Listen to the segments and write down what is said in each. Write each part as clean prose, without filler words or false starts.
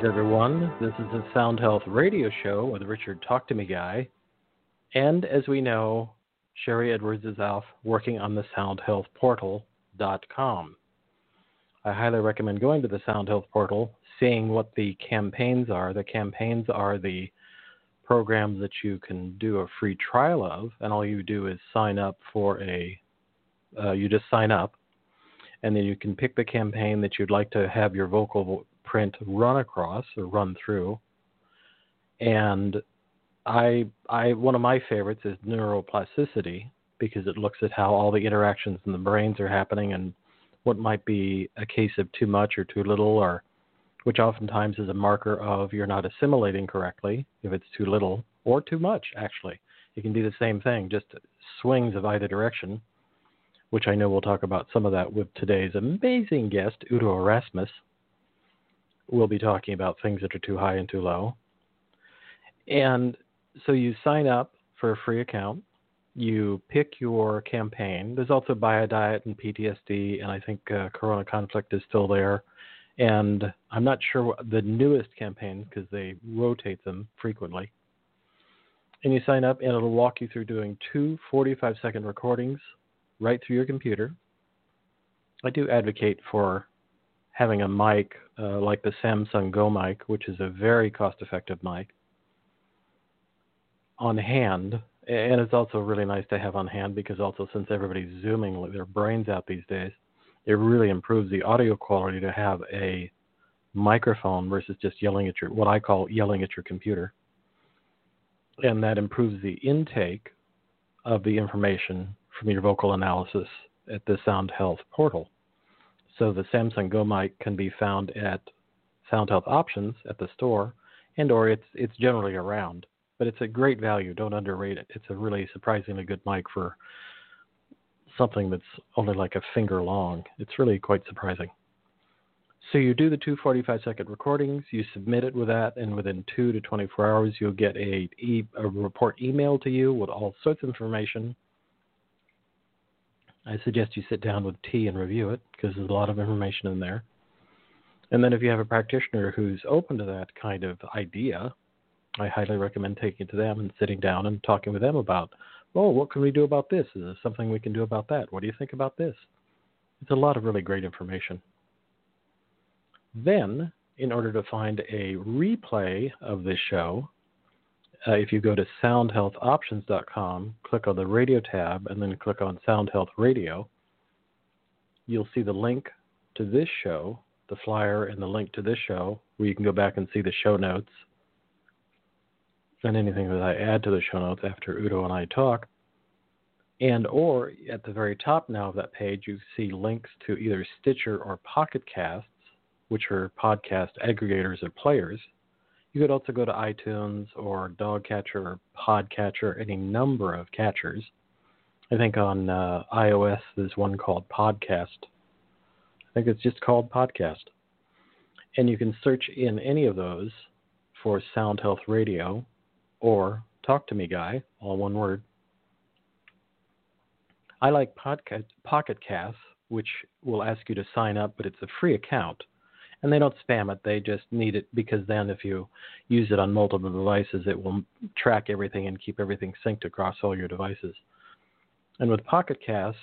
Greetings, everyone. This is the Sound Health Radio Show with Richard Talk to Me Guy. And as we know, Sherry Edwards is off working on the Sound Health Portal.com. I highly recommend going to the Sound Health Portal, seeing what the campaigns are. The campaigns are the programs that you can do a free trial of, and all you do is sign up for you just sign up, and then you can pick the campaign that you'd like to have your vocal print run across or run through. And I one of my favorites is neuroplasticity, because it looks at how all the interactions in the brains are happening and what might be a case of too much or too little, or which oftentimes is a marker of you're not assimilating correctly if it's too little or too much, actually. It can be the same thing, just swings of either direction, which I know we'll talk about some of that with today's amazing guest, Udo Erasmus. We'll be talking about things that are too high and too low. And so you sign up for a free account. You pick your campaign. There's also BioDiet and PTSD, and I think Corona conflict is still there. And I'm not sure what the newest campaigns, because they rotate them frequently. And you sign up, and it'll walk you through doing two 45-second recordings right through your computer. I do advocate for having a mic like the Samsung Go mic, which is a very cost-effective mic, on hand. And it's also really nice to have on hand, because also since everybody's zooming their brains out these days, it really improves the audio quality to have a microphone versus just yelling at your, what I call yelling at your computer. And that improves the intake of the information from your vocal analysis at the Sound Health Portal. So the Samsung Go mic can be found at Sound Health Options at the store, and or it's generally around. But it's a great value. Don't underrate it. It's a really surprisingly good mic for something that's only like a finger long. It's really quite surprising. So you do the two 45-second recordings. You submit it with that, and within 2 to 24 hours, you'll get a report emailed to you with all sorts of information. I suggest you sit down with tea and review it, because there's a lot of information in there. And then if you have a practitioner who's open to that kind of idea, I highly recommend taking it to them and sitting down and talking with them about, oh, what can we do about this? Is there something we can do about that? What do you think about this? It's a lot of really great information. Then, in order to find a replay of this show, if you go to soundhealthoptions.com, click on the radio tab, and then click on Sound Health Radio, you'll see the link to this show, the flyer and the link to this show, where you can go back and see the show notes and anything that I add to the show notes after Udo and I talk. And or at the very top now of that page, you see links to either Stitcher or Pocket Casts, which are podcast aggregators or players. You could also go to iTunes or Dogcatcher or Podcatcher, any number of catchers. I think on iOS there's one called Podcast. I think it's just called Podcast. And you can search in any of those for Sound Health Radio or Talk to Me Guy, all one word. I like Pocket Casts, which will ask you to sign up, but it's a free account. And they don't spam it. They just need it, because then if you use it on multiple devices, it will track everything and keep everything synced across all your devices. And with Pocket Casts,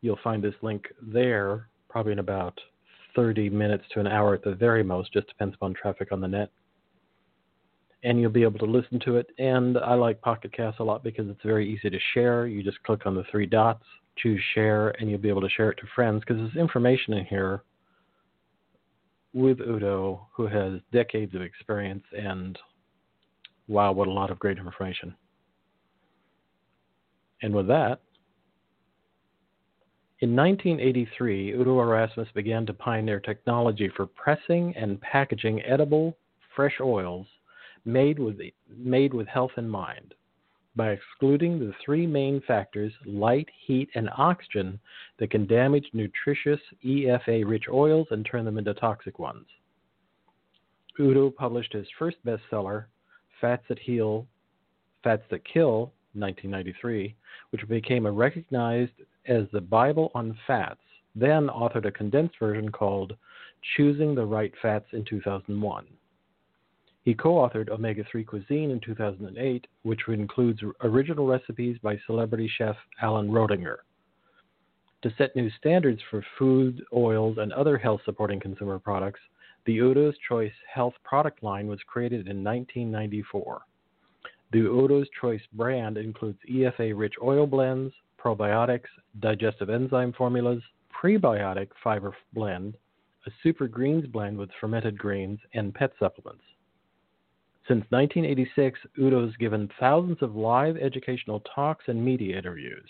you'll find this link there probably in about 30 minutes to an hour at the very most. Just depends upon traffic on the net. And you'll be able to listen to it. And I like Pocket Casts a lot because it's very easy to share. You just click on the three dots, choose share, and you'll be able to share it to friends, because there's information in here with Udo, who has decades of experience, and wow, what a lot of great information. And with that, in 1983, Udo Erasmus began to pioneer technology for pressing and packaging edible fresh oils made with health in mind. By excluding the three main factors, light, heat, and oxygen, that can damage nutritious EFA-rich oils and turn them into toxic ones. Udo published his first bestseller, Fats That Heal, Fats That Kill, 1993, which became recognized as the Bible on fats, then authored a condensed version called Choosing the Right Fats in 2001. He co-authored Omega 3 Cuisine in 2008, which includes original recipes by celebrity chef Alan Rodinger. To set new standards for food, oils, and other health-supporting consumer products, the Udo's Choice health product line was created in 1994. The Udo's Choice brand includes EFA-rich oil blends, probiotics, digestive enzyme formulas, prebiotic fiber blend, a super greens blend with fermented greens, and pet supplements. Since 1986, Udo's given thousands of live educational talks and media interviews.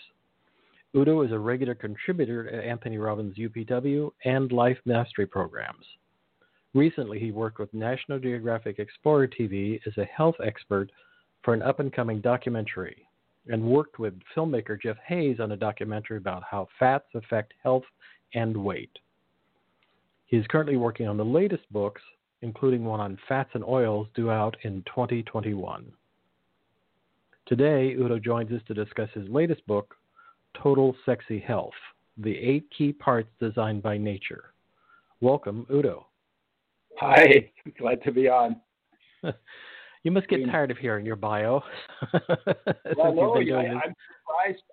Udo is a regular contributor to Anthony Robbins' UPW and Life Mastery programs. Recently, he worked with National Geographic Explorer TV as a health expert for an up-and-coming documentary, and worked with filmmaker Jeff Hayes on a documentary about how fats affect health and weight. He is currently working on the latest books, including one on fats and oils due out in 2021. Today, Udo joins us to discuss his latest book, Total Sexy Health: The 8 Key Parts Designed by Nature. Welcome, Udo. Hi, glad to be on. You must get tired of hearing your bio. Well, no,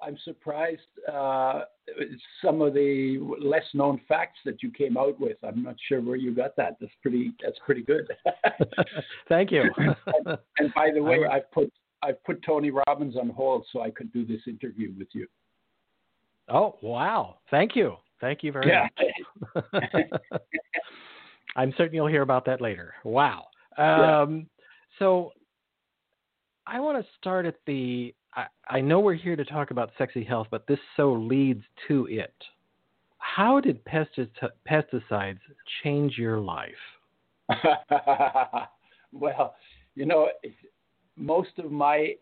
I'm surprised some of the less known facts that you came out with. I'm not sure where you got that. That's pretty good. Thank you. And by the way, I've put Tony Robbins on hold so I could do this interview with you. Oh, wow. Thank you very much. I'm certain you'll hear about that later. Wow. So I want to start at I know we're here to talk about sexy health, but this so leads to it. How did pesticides change your life? Well, most of my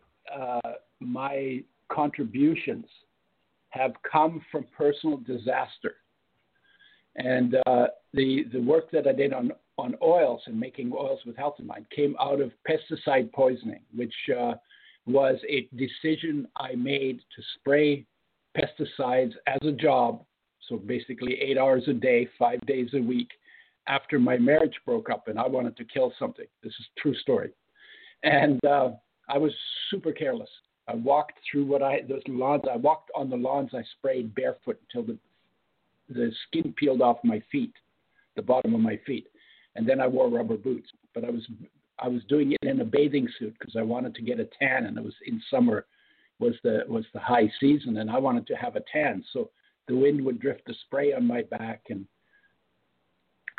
my contributions have come from personal disaster. And the work that I did on oils and making oils with health in mind came out of pesticide poisoning, which was a decision I made to spray pesticides as a job. So basically 8 hours a day, 5 days a week after my marriage broke up and I wanted to kill something. This is a true story. And I was super careless. I walked through those lawns. I walked on the lawns. I sprayed barefoot until the skin peeled off my feet, the bottom of my feet. And then I wore rubber boots, but I was doing it in a bathing suit because I wanted to get a tan, and it was in summer, was the high season, and I wanted to have a tan. So the wind would drift the spray on my back, and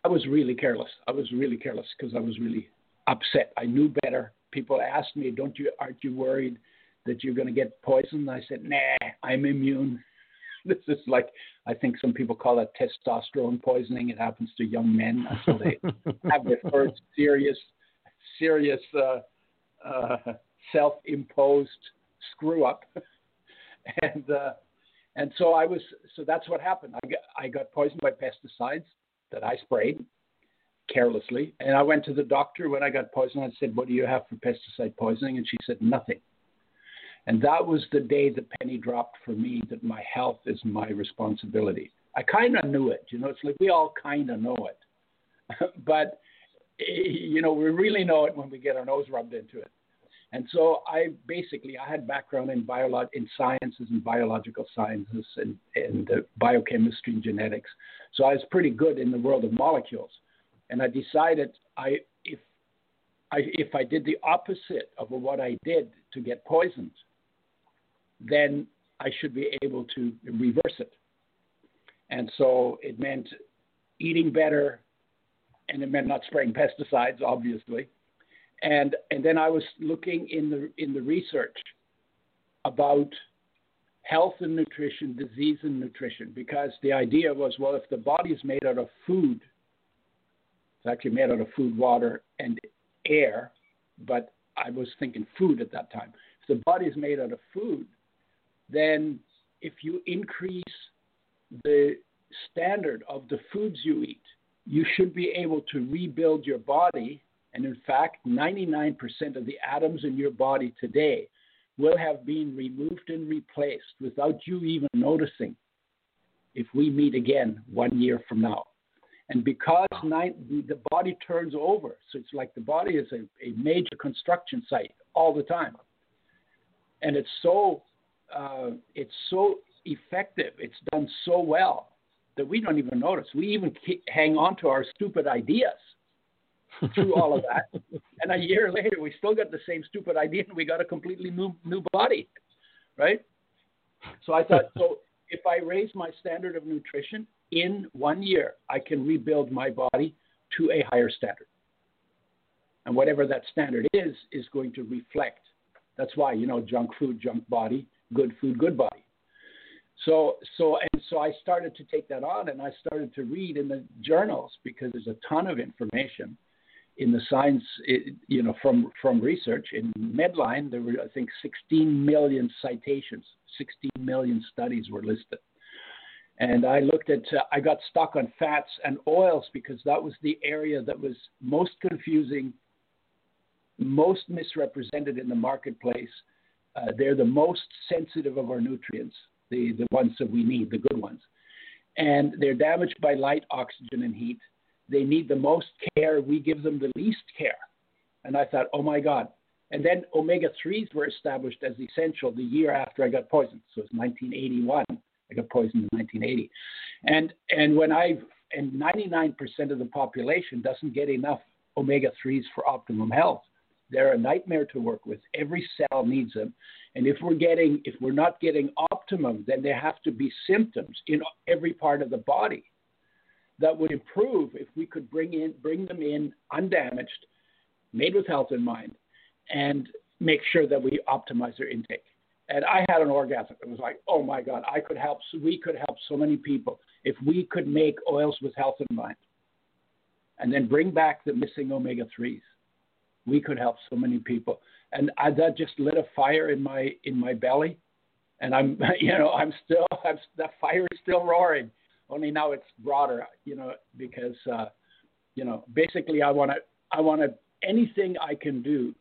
I was really careless. Because I was really upset. I knew better. People asked me, aren't you worried that you're going to get poisoned? I said, nah, I'm immune. This is like, I think some people call it testosterone poisoning. It happens to young men until they have their first serious self-imposed screw up. So that's what happened. I got poisoned by pesticides that I sprayed carelessly. And I went to the doctor when I got poisoned. I said, what do you have for pesticide poisoning? And she said, nothing. And that was the day the penny dropped for me that my health is my responsibility. I kind of knew it. It's like we all kind of know it. But, we really know it when we get our nose rubbed into it. And so I had background in sciences and biological sciences and biochemistry and genetics. So I was pretty good in the world of molecules. And I decided if I did the opposite of what I did to get poisoned, then I should be able to reverse it. And so it meant eating better, and it meant not spraying pesticides, obviously. And then I was looking in the research about health and nutrition, disease and nutrition, because the idea was, well, if the body is made out of food, it's actually made out of food, water, and air, but I was thinking food at that time. If the body is made out of food, then if you increase the standard of the foods you eat, you should be able to rebuild your body. And in fact, 99% of the atoms in your body today will have been removed and replaced without you even noticing if we meet again 1 year from now. And because the body turns over, so it's like the body is a major construction site all the time. And it's so effective, it's done so well that we don't even notice. We even hang on to our stupid ideas through all of that. And a year later, we still got the same stupid idea and we got a completely new body, right? So I thought, so if I raise my standard of nutrition, in 1 year, I can rebuild my body to a higher standard. And whatever that standard is going to reflect. That's why, you know, junk food, junk body, good food, good body. So I started to take that on, and I started to read in the journals because there's a ton of information in the science, you know, from research. In Medline, there were, I think, 16 million citations, 16 million studies were listed. And I looked at, I got stuck on fats and oils because that was the area that was most confusing, most misrepresented in the marketplace. They're the most sensitive of our nutrients, the ones that we need, the good ones. And they're damaged by light, oxygen, and heat. They need the most care. We give them the least care. And I thought, oh, my God. And then omega 3s were established as essential the year after I got poisoned. So it's 1981. I got poisoned in 1980. And 99% of the population doesn't get enough omega 3s for optimum health. They're a nightmare to work with. Every cell needs them. And if we're not getting optimum, then there have to be symptoms in every part of the body that would improve if we could bring them in undamaged, made with health in mind, and make sure that we optimize their intake. And I had an orgasm. It was like, oh, my God, we could help so many people if we could make oils with health in mind and then bring back the missing omega-3s. We could help so many people. And that just lit a fire in my belly. And that fire is still roaring. Only now it's broader, you know, because, you know, basically I want to anything I can do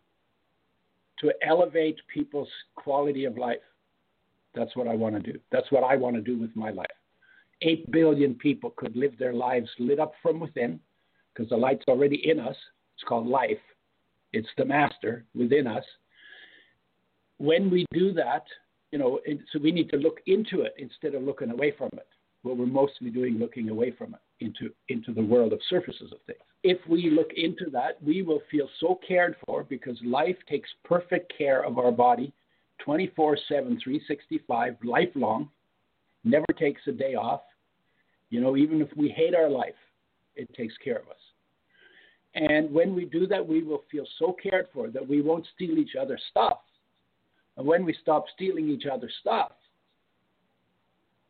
to elevate people's quality of life. That's what I want to do. That's what I want to do with my life. 8 billion people could live their lives lit up from within because the light's already in us. It's called life. It's the master within us. When we do that, you know, so we need to look into it instead of looking away from it. What we're mostly doing, looking away from it into the world of surfaces of things. If we look into that, we will feel so cared for because life takes perfect care of our body 24/7, 365, lifelong, never takes a day off. You know, even if we hate our life, it takes care of us. And when we do that, we will feel so cared for that we won't steal each other's stuff. And when we stop stealing each other's stuff,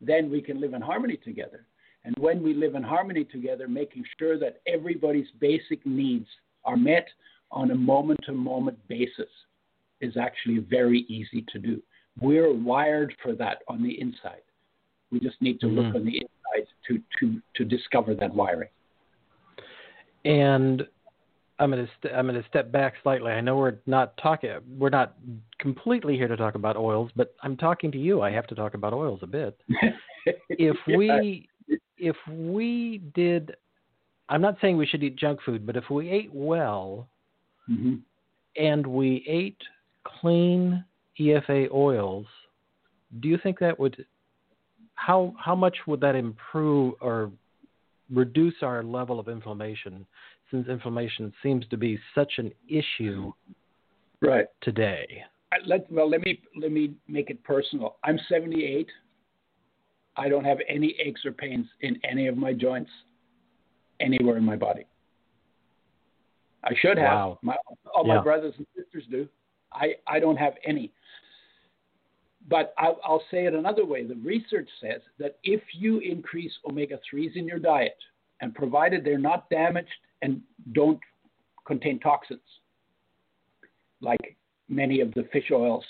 then we can live in harmony together. And when we live in harmony together, making sure that everybody's basic needs are met on a moment-to-moment basis is actually very easy to do. We're wired for that on the inside. We just need to look on the inside to discover that wiring. And I'm going to step back slightly. I know we're not completely here to talk about oils, but I'm talking to you. I have to talk about oils a bit. If we did, I'm not saying we should eat junk food, but if we ate well and we ate clean EFA oils, do you think that would, how much would that improve or reduce our level of inflammation, since inflammation seems to be such an issue right today? Let me make it personal. I'm 78. I don't have any aches or pains in any of my joints, anywhere in my body. I should have. Wow. My brothers and sisters do. I don't have any. But I'll say it another way. The research says that if you increase omega-3s in your diet, and provided they're not damaged and don't contain toxins, like many of the fish oils,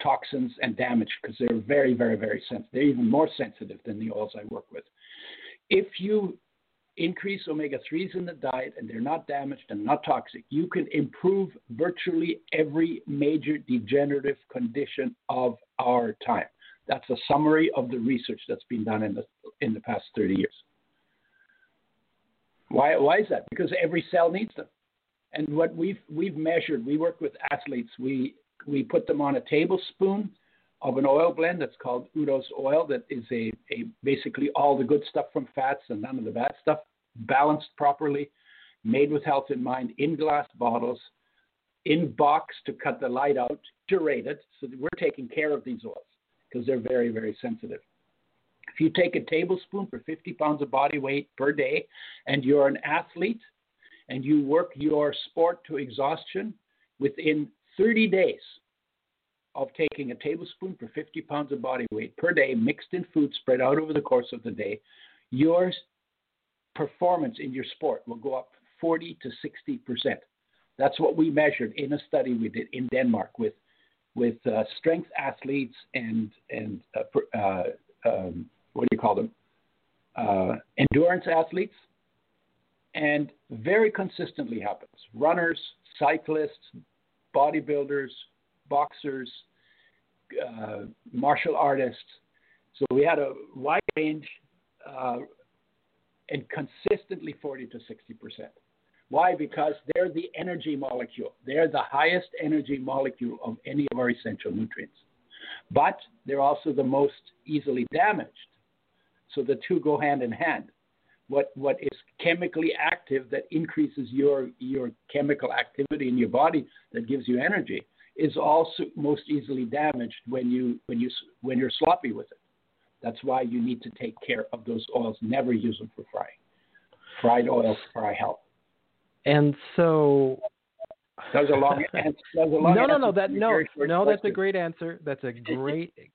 toxins and damage, because they're very, very, very sensitive. They're even more sensitive than the oils I work with. If you increase omega-3s in the diet and they're not damaged and not toxic, you can improve virtually every major degenerative condition of our time. That's a summary of the research that's been done in the past 30 years. Why is that? Because every cell needs them. And what we've measured, we work with athletes. We put them on a tablespoon of an oil blend that's called Udo's oil, that is a basically all the good stuff from fats and none of the bad stuff, balanced properly, made with health in mind, in glass bottles, in box to cut the light out, curated. So that we're taking care of these oils because they're very, very sensitive. If you take a tablespoon for 50 pounds of body weight per day and you're an athlete and you work your sport to exhaustion, within 30 days of taking a tablespoon for 50 pounds of body weight per day, mixed in food spread out over the course of the day, your performance in your sport will go up 40 to 60%. That's what we measured in a study we did in Denmark with strength athletes and what do you call them? Endurance athletes. And very consistently happens. Runners, cyclists, bodybuilders, boxers, martial artists. So we had a wide range and consistently 40 to 60%. Why? Because they're the energy molecule. They're the highest energy molecule of any of our essential nutrients. But they're also the most easily damaged. So the two go hand in hand. What is chemically active that increases your chemical activity in your body that gives you energy is also most easily damaged when you're sloppy with it. That's why you need to take care of those oils. Never use them for frying. Fried oils fry help. And so that was a long answer. That's a great answer. That's a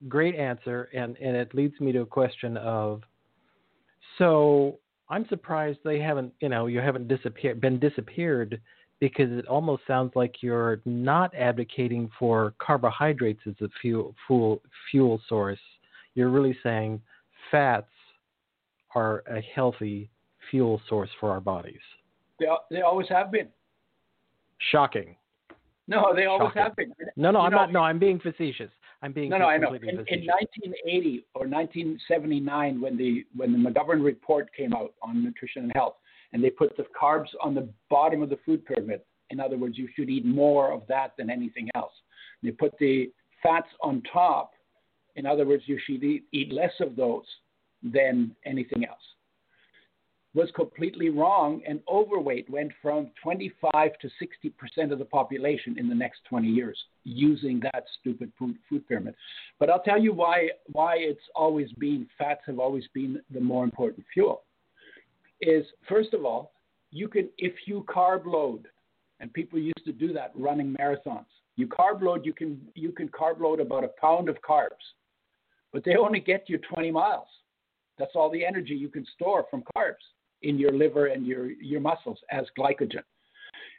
great answer, and it leads me to a question of, so I'm surprised they haven't, you haven't disappeared, because it almost sounds like you're not advocating for carbohydrates as a fuel source. You're really saying fats are a healthy fuel source for our bodies. They always have been. Shocking. No, they always have been. I'm being facetious. I know. In 1980 or 1979, when the McGovern report came out on nutrition and health, and they put the carbs on the bottom of the food pyramid. In other words, you should eat more of that than anything else. They put the fats on top. In other words, you should eat less of those than anything else. Was completely wrong, and overweight went from 25 to 60% of the population in the next 20 years using that stupid food pyramid. But I'll tell you why it's always been, fats have always been the more important fuel. Is, first of all, if you carb load, and people used to do that running marathons, you can carb load about a pound of carbs, but they only get you 20 miles. That's all the energy you can store from carbs in your liver and your muscles as glycogen.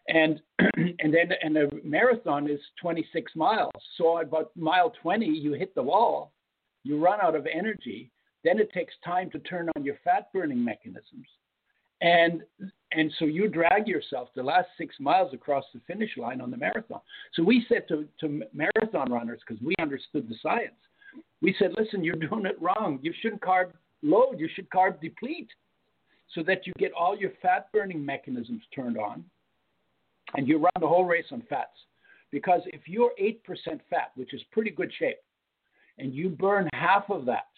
And then a marathon is 26 miles. So at about mile 20, you hit the wall, you run out of energy, then it takes time to turn on your fat burning mechanisms. And so you drag yourself the last 6 miles across the finish line on the marathon. So we said to marathon runners, because we understood the science, we said, listen, you're doing it wrong. You shouldn't carb load, you should carb deplete, so that you get all your fat burning mechanisms turned on and you run the whole race on fats. Because if you're 8% fat, which is pretty good shape, and you burn half of that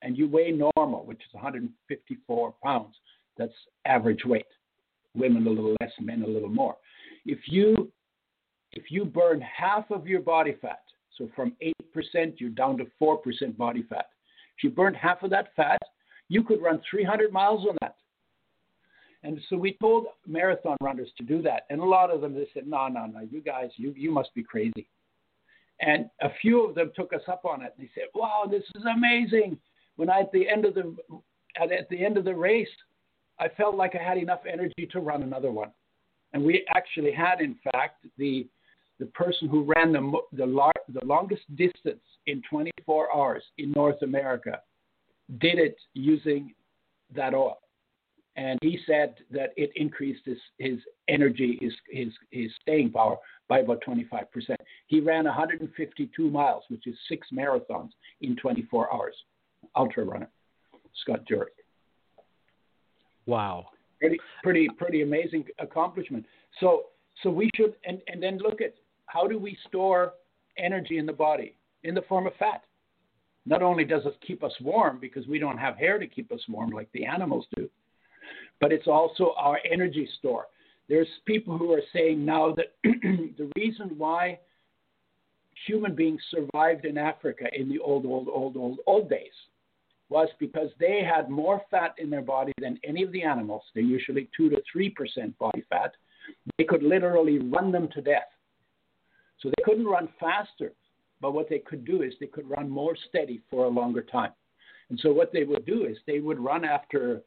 and you weigh normal, which is 154 pounds, that's average weight. Women a little less, men a little more. If you burn half of your body fat, so from 8% you're down to 4% body fat. If you burned half of that fat, you could run 300 miles on that. And so we told marathon runners to do that. And a lot of them, they said, no, you guys, you must be crazy. And a few of them took us up on it. They said, wow, this is amazing. When I, at the end of the race, I felt like I had enough energy to run another one. And we actually had, in fact, the person who ran the longest distance in 24 hours in North America did it using that oil. And he said that it increased his energy, his staying power by about 25%. He ran 152 miles, which is 6 marathons in 24 hours. Ultra runner, Scott Jurek. Wow. Pretty amazing accomplishment. So we should, and then look at how do we store energy in the body in the form of fat. Not only does it keep us warm because we don't have hair to keep us warm like the animals do, but it's also our energy store. There's people who are saying now that the reason why human beings survived in Africa in the old days was because they had more fat in their body than any of the animals. They're usually 2 to 3% body fat. They could literally run them to death. So they couldn't run faster, but what they could do is they could run more steady for a longer time. And so what they would do is they would run after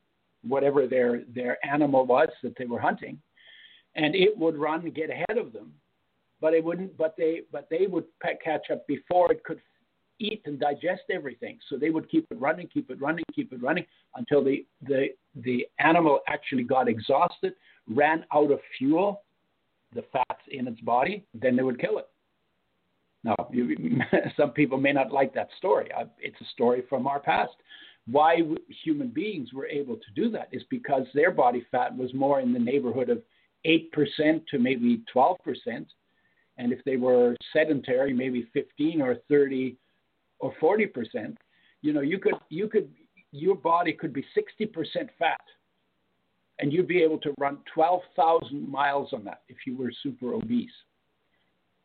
whatever their animal was that they were hunting, and it would run and get ahead of them, but it wouldn't. But they would catch up before it could eat and digest everything. So they would keep it running until the animal actually got exhausted, ran out of fuel, the fats in its body. Then they would kill it. Now, some people may not like that story. It's a story from our past. Why human beings were able to do that is because their body fat was more in the neighborhood of 8% to maybe 12%. And if they were sedentary, maybe 15 or 30 or 40%, your body could be 60% fat and you'd be able to run 12,000 miles on that if you were super obese.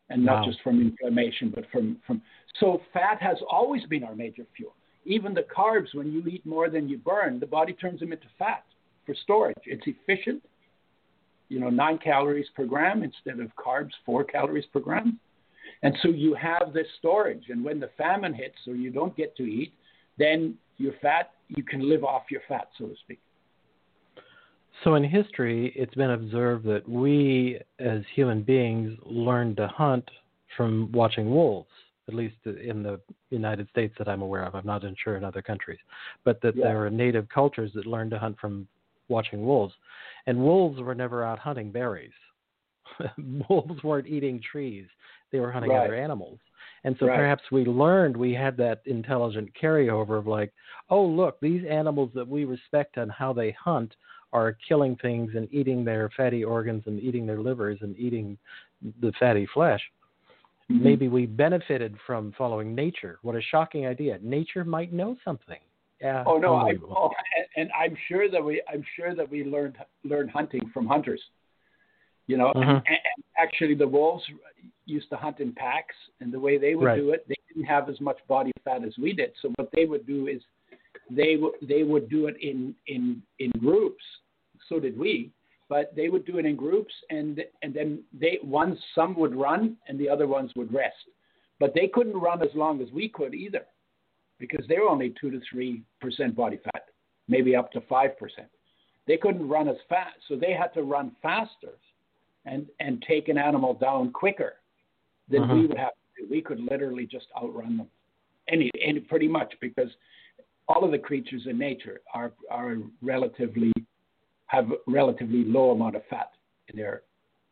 And not just from inflammation, but so fat has always been our major fuel. Even the carbs, when you eat more than you burn, the body turns them into fat for storage. It's efficient, 9 calories per gram instead of carbs, 4 calories per gram. And so you have this storage. And when the famine hits or you don't get to eat, then your fat, you can live off your fat, so to speak. So in history, it's been observed that we as human beings learned to hunt from watching wolves, at least in the United States that I'm aware of. I'm not sure in other countries, but that there are native cultures that learned to hunt from watching wolves. And wolves were never out hunting berries. Wolves weren't eating trees. They were hunting other animals. And so perhaps we had that intelligent carryover of like, oh, look, these animals that we respect and how they hunt are killing things and eating their fatty organs and eating their livers and eating the fatty flesh. Mm-hmm. Maybe we benefited from following nature. What a shocking idea. Nature might know something. Yeah. Oh no, I'm sure that we learned hunting from hunters. And actually the wolves used to hunt in packs, and the way they would do it, they didn't have as much body fat as we did. So what they would do is they would do it in groups. So did we, but they would do it in groups, and then some would run and the other ones would rest. But they couldn't run as long as we could either, because they were only 2 to 3% body fat, maybe up to 5%. They couldn't run as fast, so they had to run faster and take an animal down quicker than we would have to do. We could literally just outrun them, and pretty much, because all of the creatures in nature have relatively low amount of fat in there,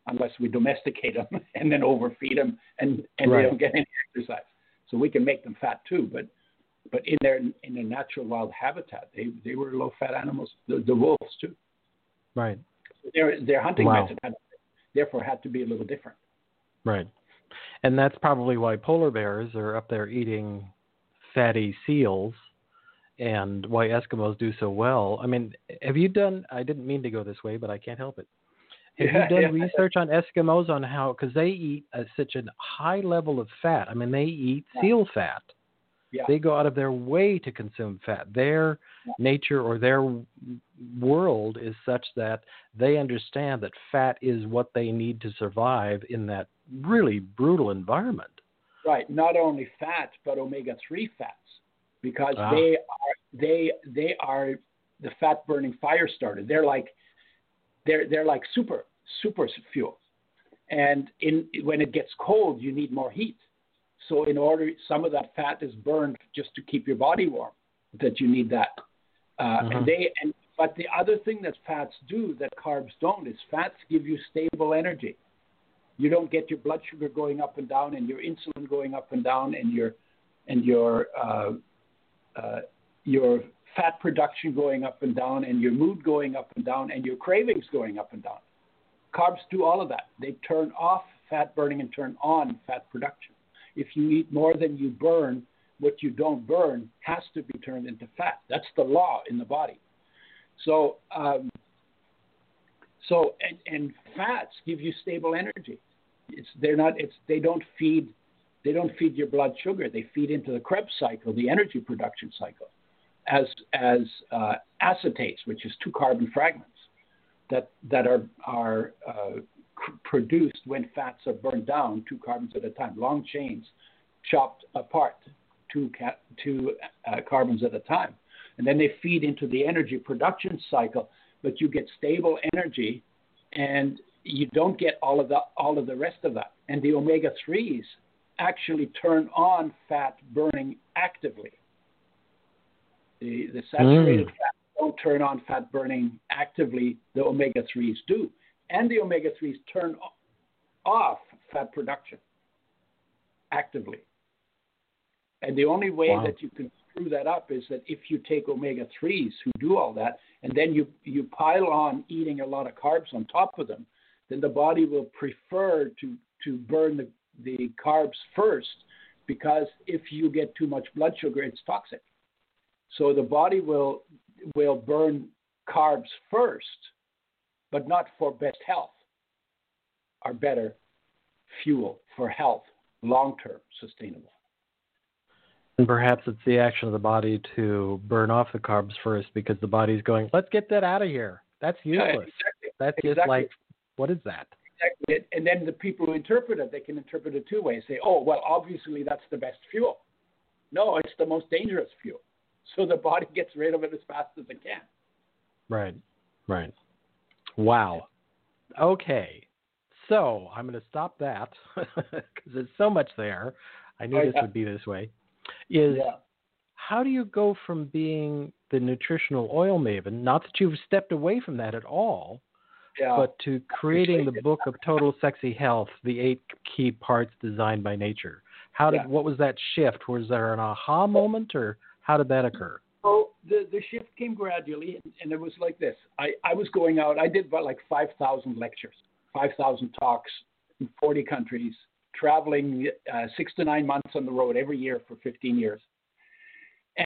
unless we domesticate them and then overfeed them and they don't get any exercise. So we can make them fat too, but in their natural wild habitat, they were low fat animals. The wolves too, right? Their hunting method therefore had to be a little different, right? And that's probably why polar bears are up there eating fatty seals. And why Eskimos do so well. I mean, have you done? I didn't mean to go this way, but I can't help it. Have you done research on Eskimos on how? Because they eat such a high level of fat. I mean, they eat seal fat. Yeah. They go out of their way to consume fat. Their nature or their world is such that they understand that fat is what they need to survive in that really brutal environment. Right. Not only fat, but omega 3 fats. Because they are the fat burning fire starter. They're like super fuel. And when it gets cold, you need more heat. So some of that fat is burned just to keep your body warm. That you need that. But the other thing that fats do that carbs don't is fats give you stable energy. You don't get your blood sugar going up and down, and your insulin going up and down, and your fat production going up and down and your mood going up and down and your cravings going up and down. Carbs do all of that. They turn off fat burning and turn on fat production. If you eat more than you burn, what you don't burn has to be turned into fat. That's the law in the body. So, and fats give you stable energy. They don't feed your blood sugar. They feed into the Krebs cycle, the energy production cycle, as acetates, which is two carbon fragments that are produced when fats are burned down, two carbons at a time, long chains, chopped apart, two carbons at a time, and then they feed into the energy production cycle. But you get stable energy, and you don't get all of the rest of that. And the omega 3s actually turn on fat burning actively. The saturated fats don't turn on fat burning actively. The omega 3s do, and the omega 3s turn off fat production actively. And the only way that you can screw that up is that if you take omega-3s who do all that, and then you pile on eating a lot of carbs on top of them, then the body will prefer to burn the carbs first, because if you get too much blood sugar, it's toxic. So the body will burn carbs first, but not for best health, or better fuel for health, long-term, sustainable. And perhaps it's the action of the body to burn off the carbs first, because the body's going, let's get that out of here. That's useless. Yeah, exactly. That's exactly. Just like, what is that? Exactly. And then the people who interpret it, they can interpret it two ways. Say, oh, well, obviously that's the best fuel. No, it's the most dangerous fuel. So the body gets rid of it as fast as it can. Right. Wow. Okay. So I'm going to stop that because there's so much there. I knew this would be this way. How do you go from being the nutritional oil maven, not that you've stepped away from that at all, but to creating the book of Total Sexy Health, the 8 Key Parts Designed by Nature? What was that shift? Was there an aha moment, or how did that occur? So the shift came gradually, and it was like this. I was going out. I did about 5,000 lectures, 5,000 talks in 40 countries, traveling 6 to 9 months on the road every year for 15 years.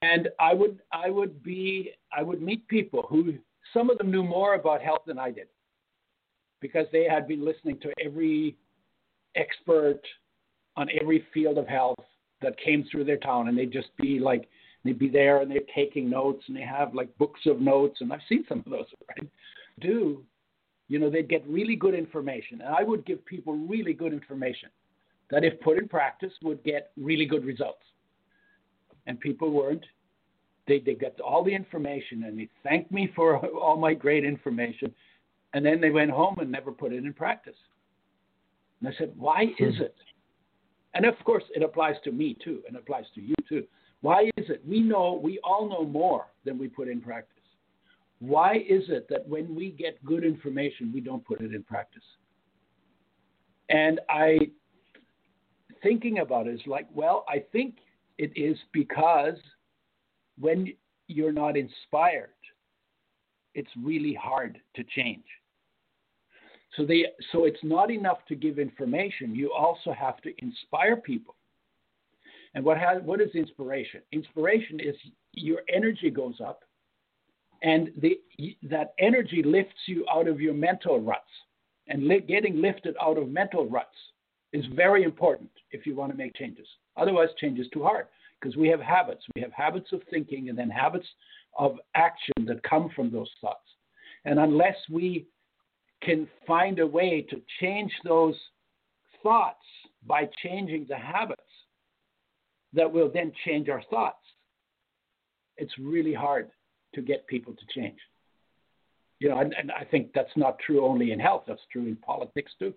And I would meet people who, some of them knew more about health than I did, because they had been listening to every expert on every field of health that came through their town. And they'd be there and they're taking notes, and they have books of notes. And I've seen some of those, right? They'd get really good information. And I would give people really good information that, if put in practice, would get really good results. And people weren't. They got all the information, and they thanked me for all my great information. And then they went home and never put it in practice. And I said, why is it? And of course, it applies to me too, and applies to you too. Why is it? We all know more than we put in practice. Why is it that when we get good information, we don't put it in practice? And thinking about it is I think it is because when you're not inspired, it's really hard to change. So it's not enough to give information. You also have to inspire people. And what is inspiration? Inspiration is your energy goes up, and that energy lifts you out of your mental ruts. And getting lifted out of mental ruts is very important if you want to make changes. Otherwise, change is too hard, because we have habits. We have habits of thinking, and then habits of action that come from those thoughts. And unless we can find a way to change those thoughts by changing the habits that will then change our thoughts, it's really hard to get people to change. And I think that's not true only in health. That's true in politics too.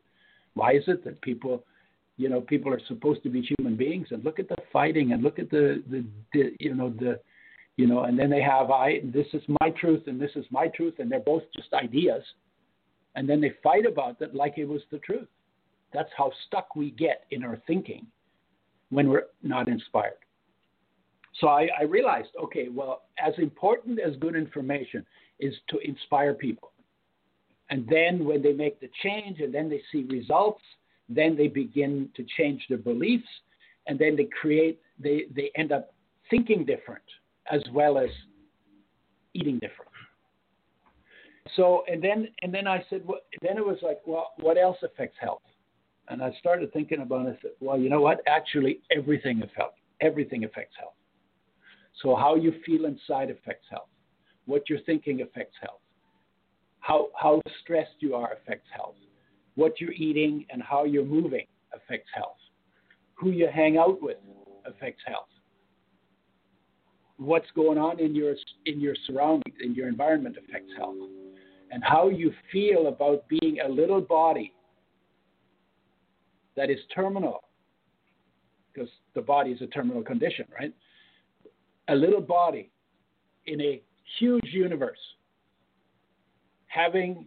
Why is it that people are supposed to be human beings, and look at the fighting, and look at the and then they have this is my truth and this is my truth, and they're both just ideas, and then they fight about that like it was the truth. That's how stuck we get in our thinking when we're not inspired. So I realized, okay, well, as important as good information is to inspire people. And then when they make the change and then they see results, then they begin to change their beliefs, and then they end up thinking different as well as eating different. So, and then I said, well, then it was like, well, what else affects health? And I started thinking about it. I said, well, you know what? Actually, everything affects health. Everything affects health. So how you feel inside affects health. What you're thinking affects health. How stressed you are affects health. What you're eating and how you're moving affects health. Who you hang out with affects health. What's going on in your surroundings, in your environment affects health. And how you feel about being a little body that is terminal, because the body is a terminal condition, right? A little body in a huge universe having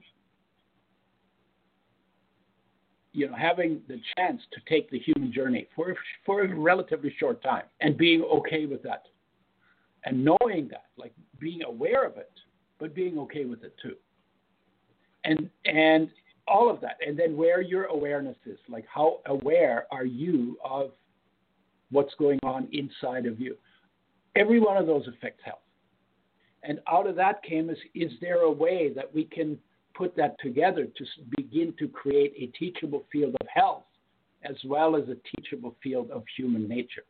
the chance to take the human journey for a relatively short time and being okay with that and knowing that, like being aware of it, but being okay with it too. And all of that. And then where your awareness is, like how aware are you of what's going on inside of you? Every one of those affects health. And out of that came, is there a way that we can put that together to begin to create a teachable field of health as well as a teachable field of human nature?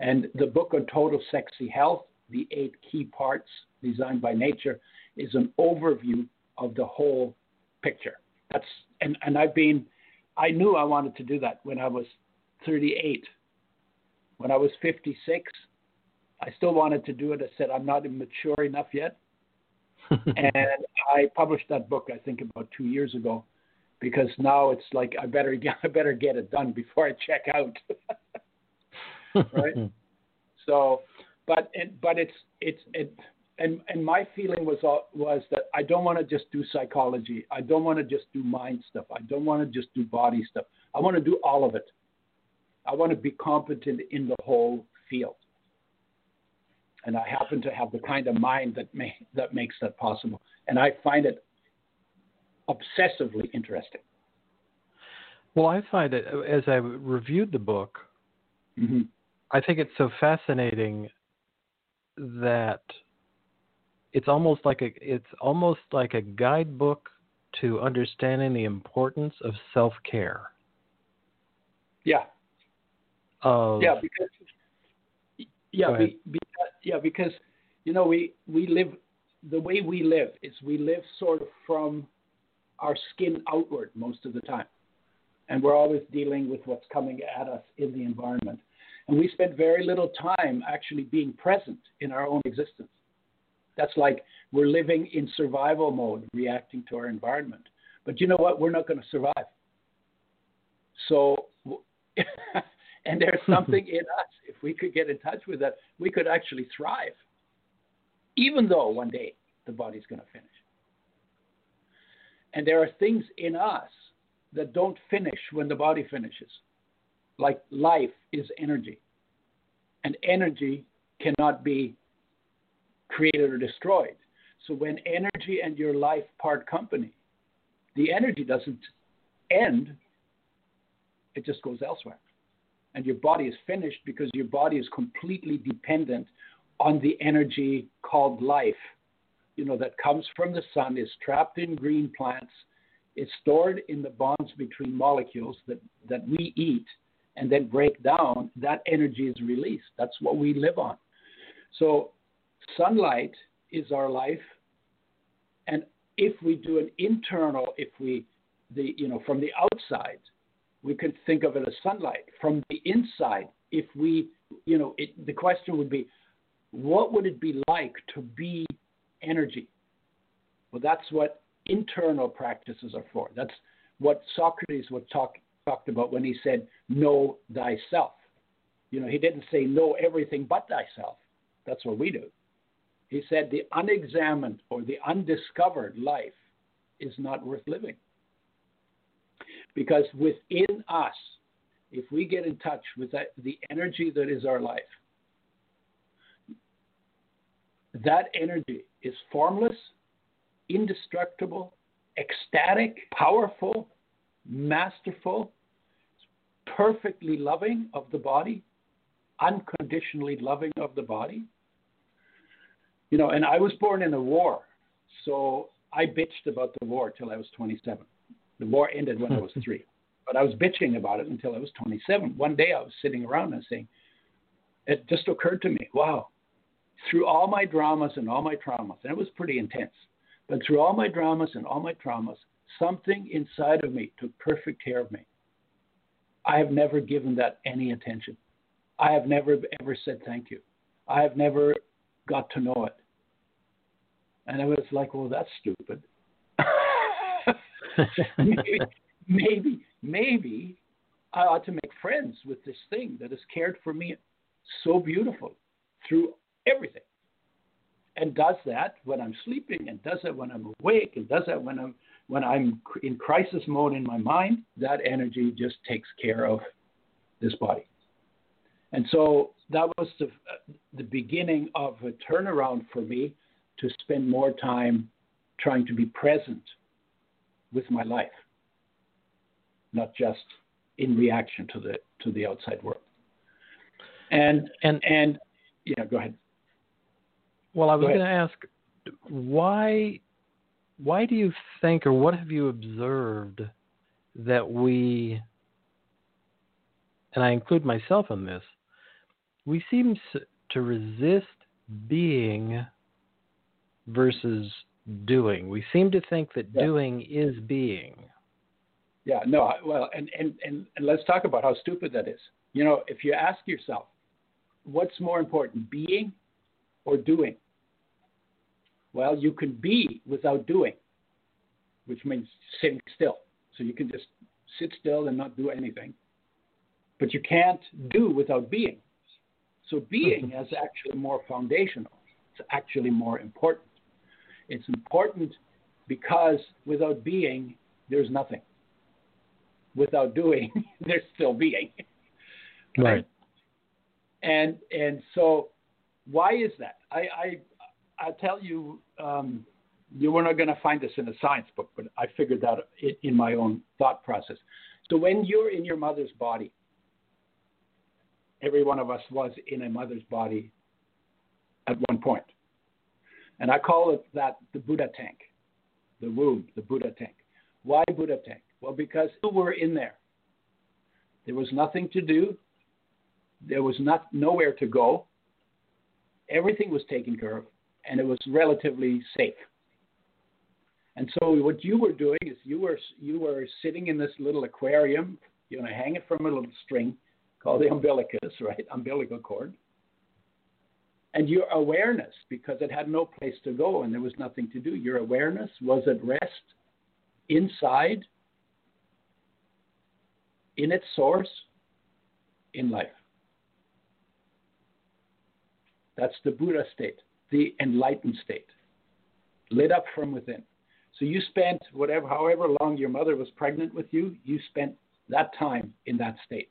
And the book on Total Sexy Health, The 8 Key Parts Designed by Nature, is an overview of the whole picture. I knew I wanted to do that when I was 38. When I was 56, I still wanted to do it. I said, I'm not mature enough yet. And I published that book, I think, about 2 years ago, because now it's like, I better get it done before I check out. Right. So, but my feeling was that I don't want to just do psychology. I don't want to just do mind stuff. I don't want to just do body stuff. I want to do all of it. I want to be competent in the whole field. And I happen to have the kind of mind that makes that possible. And I find it obsessively interesting. Well, I find it, as I reviewed the book, mm-hmm. I think it's so fascinating that it's almost like a guidebook to understanding the importance of self-care. Yeah. Because you know, we live, the way we live is we live sort of from our skin outward most of the time. And we're always dealing with what's coming at us in the environment. And we spend very little time actually being present in our own existence. That's like we're living in survival mode, reacting to our environment. But you know what? We're not going to survive. So, and there's something in us, if we could get in touch with that, we could actually thrive, even though one day the body's going to finish. And there are things in us that don't finish when the body finishes. Like life is energy. And energy cannot be created or destroyed. So when energy and your life part company, the energy doesn't end. It just goes elsewhere. And your body is finished because your body is completely dependent on the energy called life, you know, that comes from the sun, is trapped in green plants, is stored in the bonds between molecules that we eat and then break down. That energy is released. That's what we live on. So sunlight is our life. And if we do an internal, from the outside, we could think of it as sunlight. From the inside, if we, you know, the question would be, what would it be like to be energy? Well, that's what internal practices are for. That's what Socrates would talked about when he said, know thyself. You know, he didn't say know everything but thyself. That's what we do. He said the unexamined or the undiscovered life is not worth living. Because within us, if we get in touch with the energy that is our life, That energy is formless, indestructible, ecstatic, powerful, masterful, perfectly loving of the body, unconditionally loving of the body. You know, and I was born in a war, so I bitched about the war till I was 27. The war ended when I was 3, but I was bitching about it until I was 27. One day I was sitting around and saying, it just occurred to me, wow, through all my dramas and all my traumas, and it was pretty intense, but through all my dramas and all my traumas, something inside of me took perfect care of me. I have never given that any attention. I have never, ever said thank you. I have never got to know it. And I was like, well, that's stupid. maybe I ought to make friends with this thing that has cared for me so beautiful through everything. And does that when I'm sleeping, and does that when I'm awake, and does that when I'm in crisis mode in my mind. That energy just takes care of this body. And so that was the beginning of a turnaround for me to spend more time trying to be present with my life, not just in reaction to the outside world. And yeah, go ahead. Well, I was going to ask, why do you think, or what have you observed that we, and I include myself in this, we seem to resist being versus doing. We seem to think that doing is being. Yeah, no, well, and let's talk about how stupid that is. You know, if you ask yourself, what's more important, being or doing? Well, you can be without doing, which means sitting still. So you can just sit still and not do anything. But you can't do without being. So being is actually more foundational. It's actually more important. It's important because without being, there's nothing. Without doing, there's still being. Right. And so why is that? I tell you, you were not going to find this in a science book, but I figured that in my own thought process. So when you're in your mother's body, every one of us was in a mother's body at one point. And I call it that the Buddha tank, the womb, the Buddha tank. Why Buddha tank? Well, because you were in there. There was nothing to do. There was nowhere to go. Everything was taken care of. And it was relatively safe. And so what you were doing is you were sitting in this little aquarium. You're going to hang it from a little string called the umbilicus, right? Umbilical cord. And your awareness, because it had no place to go and there was nothing to do, your awareness was at rest inside, in its source, in life. That's the Buddha state. The enlightened state, lit up from within. So you spent however long your mother was pregnant with you, you spent that time in that state.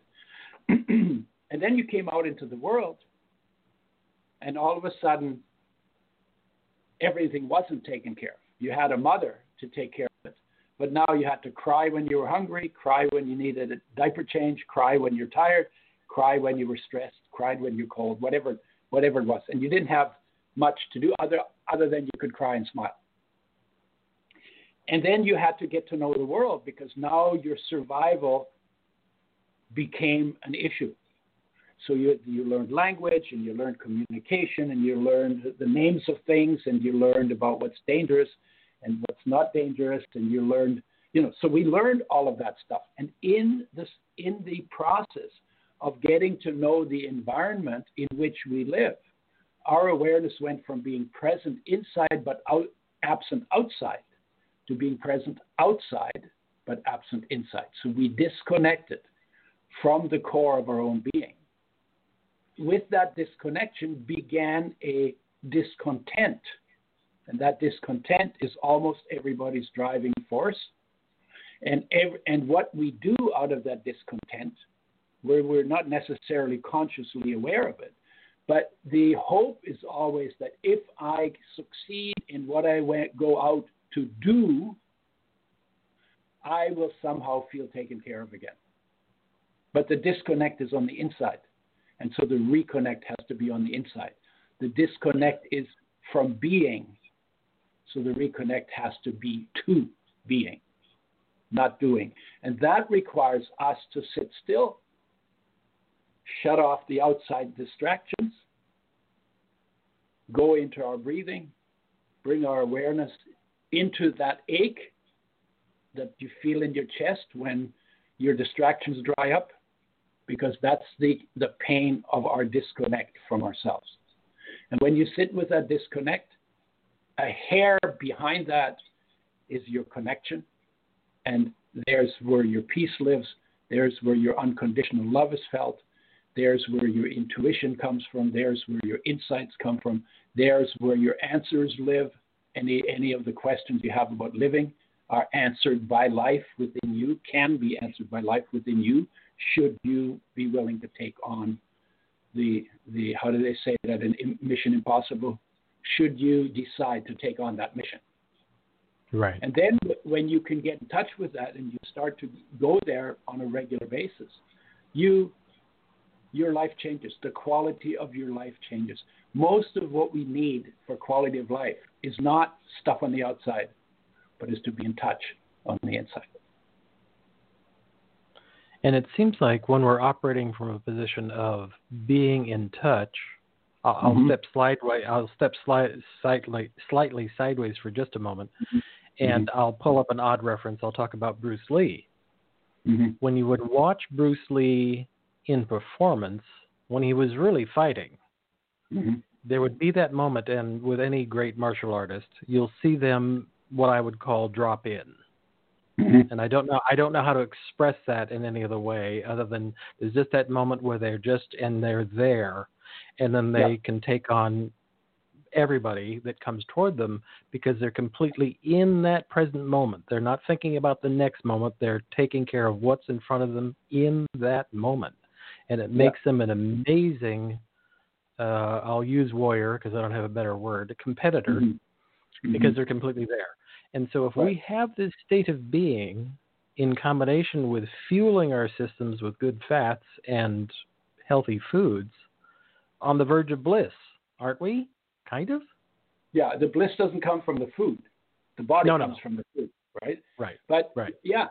And then you came out into the world, and all of a sudden, everything wasn't taken care of. You had a mother to take care of it, but now you had to cry when you were hungry, cry when you needed a diaper change, cry when you're tired, cry when you were stressed, cried when you're cold, whatever it was. And you didn't have much to do other than you could cry and smile. And then you had to get to know the world, because now your survival became an issue. So you learned language, and you learned communication, and you learned the names of things, and you learned about what's dangerous and what's not dangerous, and you learned, you know, so we learned all of that stuff. And in the process of getting to know the environment in which we live, our awareness went from being present inside but absent outside to being present outside but absent inside. So we disconnected from the core of our own being. With that disconnection began a discontent. And that discontent is almost everybody's driving force. And what we do out of that discontent, where we're not necessarily consciously aware of it, But the hope is always that if I succeed in what I go out to do, I will somehow feel taken care of again. But the disconnect is on the inside. And so the reconnect has to be on the inside. The disconnect is from being. So the reconnect has to being, not doing. And that requires us to sit still, shut off the outside distractions, go into our breathing, bring our awareness into that ache that you feel in your chest when your distractions dry up, because that's the pain of our disconnect from ourselves. And when you sit with that disconnect, a hair behind that is your connection, and there's where your peace lives, there's where your unconditional love is felt, there's where your intuition comes from, there's where your insights come from, there's where your answers live. Any of the questions you have about living are answered by life within you, can be answered by life within you, should you be willing to take on the how do they say that in Mission Impossible? Should you decide to take on that mission. Right. And then when you can get in touch with that and you start to go there on a regular basis, your life changes. The quality of your life changes. Most of what we need for quality of life is not stuff on the outside, but is to be in touch on the inside. And it seems like when we're operating from a position of being in touch, I'll mm-hmm. step slightly sideways for just a moment, mm-hmm. and mm-hmm. I'll pull up an odd reference. I'll talk about Bruce Lee. Mm-hmm. When you would watch Bruce Lee in performance, when he was really fighting, mm-hmm. there would be that moment, and with any great martial artist, you'll see them what I would call drop in. Mm-hmm. And I don't know how to express that in any other way other than there's just that moment where they're there. And then they can take on everybody that comes toward them because they're completely in that present moment. They're not thinking about the next moment. They're taking care of what's in front of them in that moment. And it makes them an amazing, I'll use warrior because I don't have a better word, competitor, mm-hmm. because they're completely there. And so if we have this state of being in combination with fueling our systems with good fats and healthy foods, on the verge of bliss, aren't we? Kind of? Yeah, the bliss doesn't come from the food. The body comes from the food, right? Right. But, yeah,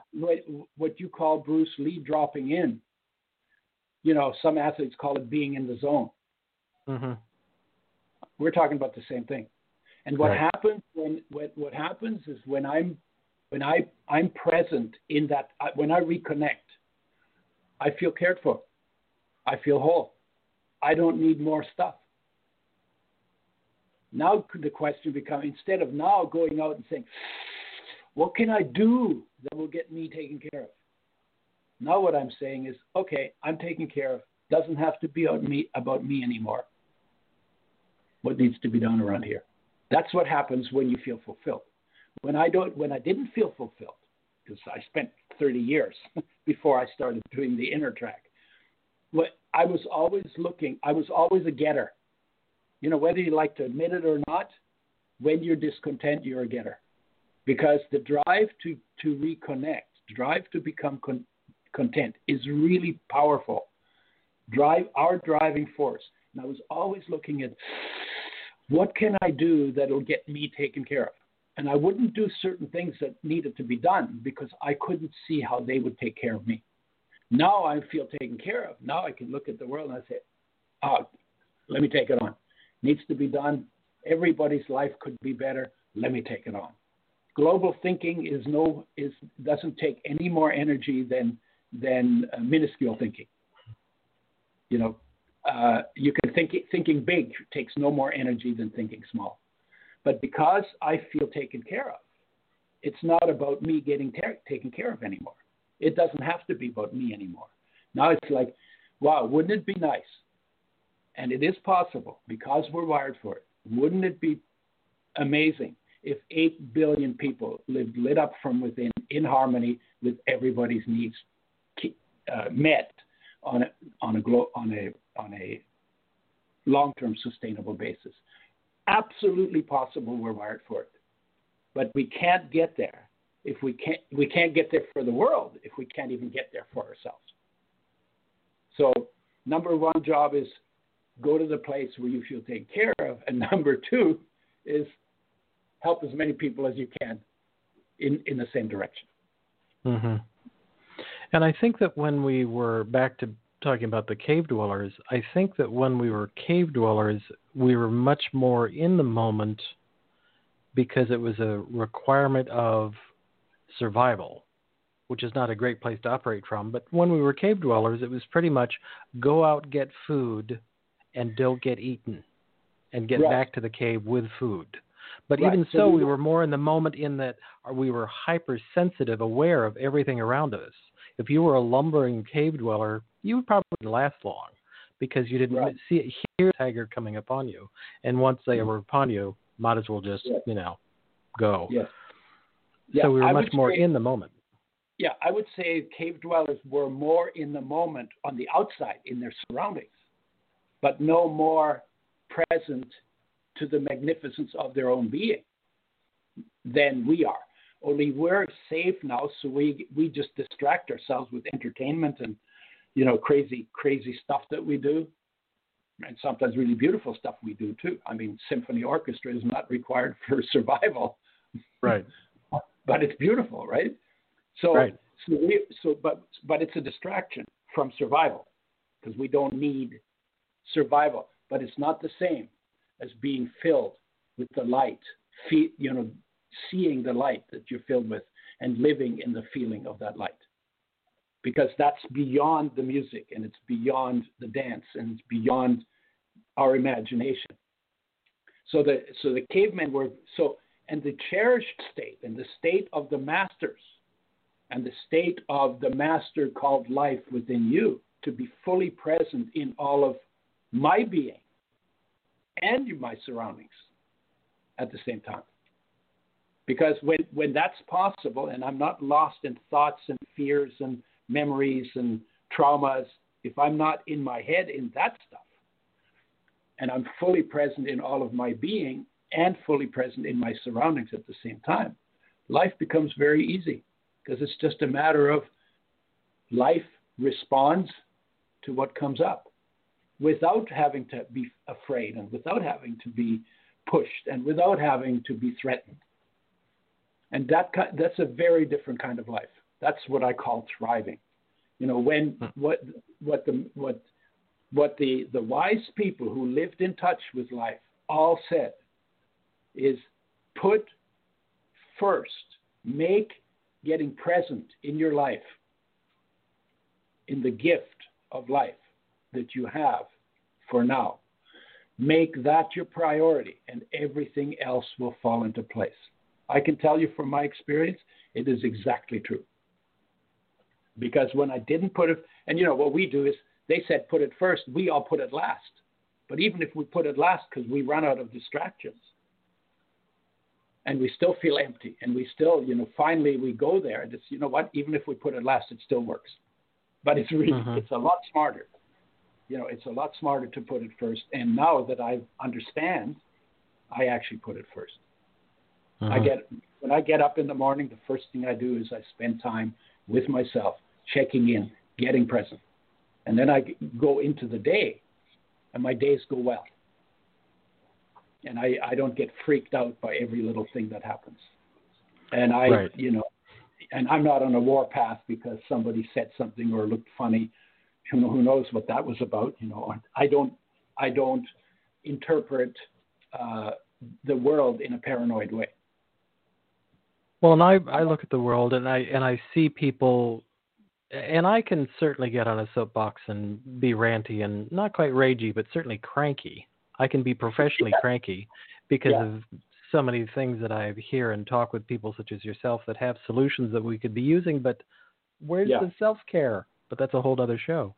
what you call Bruce Lee dropping in, some athletes call it being in the zone. Mm-hmm. We're talking about the same thing. And what happens is when I'm present in that, when I reconnect, I feel cared for. I feel whole. I don't need more stuff. Now the question becomes, instead of now going out and saying, what can I do that will get me taken care of? Now what I'm saying is, okay, I'm taken care of. Doesn't have to be about me anymore. What needs to be done around here? That's what happens when you feel fulfilled. When I didn't feel fulfilled, because I spent 30 years before I started doing the inner track, I was always looking. I was always a getter. Whether you like to admit it or not, when you're discontent, you're a getter. Because the drive to reconnect, drive to become content is really powerful. Our driving force. And I was always looking at, what can I do that'll get me taken care of? And I wouldn't do certain things that needed to be done because I couldn't see how they would take care of me. Now I feel taken care of. Now I can look at the world and I say, let me take it on. Needs to be done. Everybody's life could be better. Let me take it on. Global thinking doesn't take any more energy than minuscule thinking. You can thinking big takes no more energy than thinking small. But because I feel taken care of, it's not about me getting taken care of anymore. It doesn't have to be about me anymore. Now it's like, wow, wouldn't it be nice? And it is possible because we're wired for it. Wouldn't it be amazing if 8 billion people lived lit up from within in harmony with everybody's needs met on a long-term sustainable basis. Absolutely possible. We're wired for it. But we can't get there if we can't get there for the world, if we can't even get there for ourselves. So number one job is go to the place where you feel taken care of. And number two is help as many people as you can in the same direction. Mm-hmm. And I think that when we were back to talking about the cave dwellers, I think that when we were cave dwellers, we were much more in the moment because it was a requirement of survival, which is not a great place to operate from. But when we were cave dwellers, it was pretty much go out, get food, and don't get eaten, and get back to the cave with food. But even so, we were more in the moment in that we were hypersensitive, aware of everything around us. If you were a lumbering cave dweller, you would probably wouldn't last long because you didn't hear a tiger coming upon you. And once they were upon you, might as well just, you know, go. Yes. Yeah, so we were much more in the moment. Yeah, I would say cave dwellers were more in the moment on the outside, in their surroundings, but no more present to the magnificence of their own being than we are. Only we're safe now, so we just distract ourselves with entertainment and, you know, crazy stuff that we do, and sometimes really beautiful stuff we do too. I mean, symphony orchestra is not required for survival, right? But it's beautiful, right? So, but it's a distraction from survival because we don't need survival. But it's not the same as being filled with the light, you know, seeing the light that you're filled with and living in the feeling of that light, because that's beyond the music and it's beyond the dance and it's beyond our imagination. So the cavemen were so, and the cherished state and the state of the masters and the state of the master called life within you to be fully present in all of my being and in my surroundings at the same time. Because when that's possible and I'm not lost in thoughts and fears and memories and traumas, if I'm not in my head in that stuff and I'm fully present in all of my being and fully present in my surroundings at the same time, life becomes very easy because it's just a matter of life responds to what comes up without having to be afraid and without having to be pushed and without having to be threatened. And that's a very different kind of life. That's what I call thriving. You know, when what the wise people who lived in touch with life all said is put first, make getting present in your life, in the gift of life that you have for now. Make that your priority and everything else will fall into place. I can tell you from my experience, it is exactly true. Because when I didn't put it, and you know, what we do is they said put it first, we all put it last. But even if we put it last because we run out of distractions and we still feel empty and we still, you know, finally we go there and it's, you know what, even if we put it last, it still works. But it's really, it's a lot smarter. You know, it's a lot smarter to put it first. And now that I understand, I actually put it first. When I get up in the morning, the first thing I do is I spend time with myself, checking in, getting present. And then I go into the day, and my days go well. And I don't get freaked out by every little thing that happens. And I, you know, and I'm not on a war path because somebody said something or looked funny. Who knows what that was about, you know. I don't interpret the world in a paranoid way. Well, and I look at the world and I see people, and I can certainly get on a soapbox and be ranty and not quite ragey, but certainly cranky. I can be professionally cranky because of so many things that I hear and talk with people such as yourself that have solutions that we could be using, but where's the self-care? But that's a whole other show.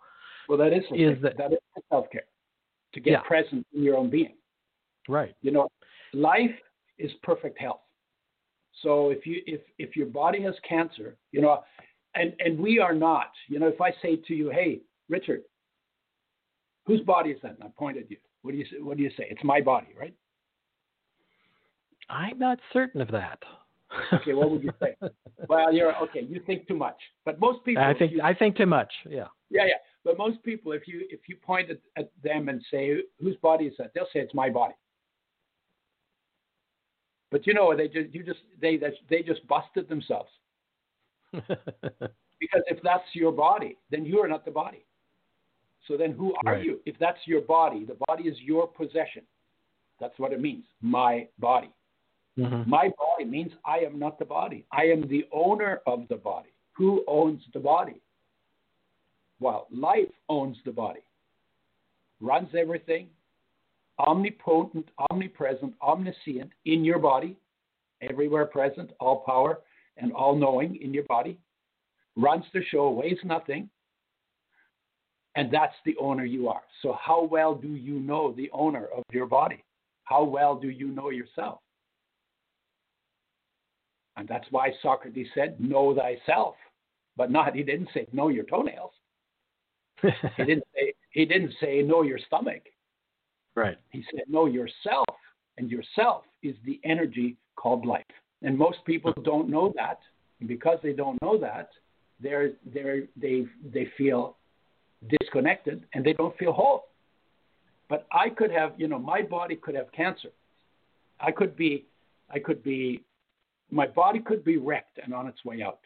Well, that is self-care, to get present in your own being. Right. You know, life is perfect health. So if your body has cancer, you know, and we are not, you know, if I say to you, hey, Richard, whose body is that? And I point at you. What do you say? It's my body, right? I'm not certain of that. Okay, what would you say? Well, you're okay. You think too much, but most people. I think too much. Yeah. Yeah, yeah. But most people, if you point at them and say, "Whose body is that?" They'll say, "It's my body." But you know, they just busted themselves. Because if that's your body, then you are not the body. So then who are you? If that's your body, the body is your possession. That's what it means, my body. Mm-hmm. My body means I am not the body. I am the owner of the body. Who owns the body? Well, life owns the body. Runs everything. Omnipotent, omnipresent, omniscient in your body. Everywhere present, all power and all knowing in your body. Runs the show, weighs nothing. And that's the owner you are. So how well do you know the owner of your body? How well do you know yourself? And that's why Socrates said, know thyself. But not, he didn't say, know your toenails. He didn't say, know your stomach. Right. He said, know yourself. And yourself is the energy called life. And most people don't know that. And because they don't know that, they feel disconnected and they don't feel whole. But I could have, my body could have cancer. My body could be wrecked and on its way out.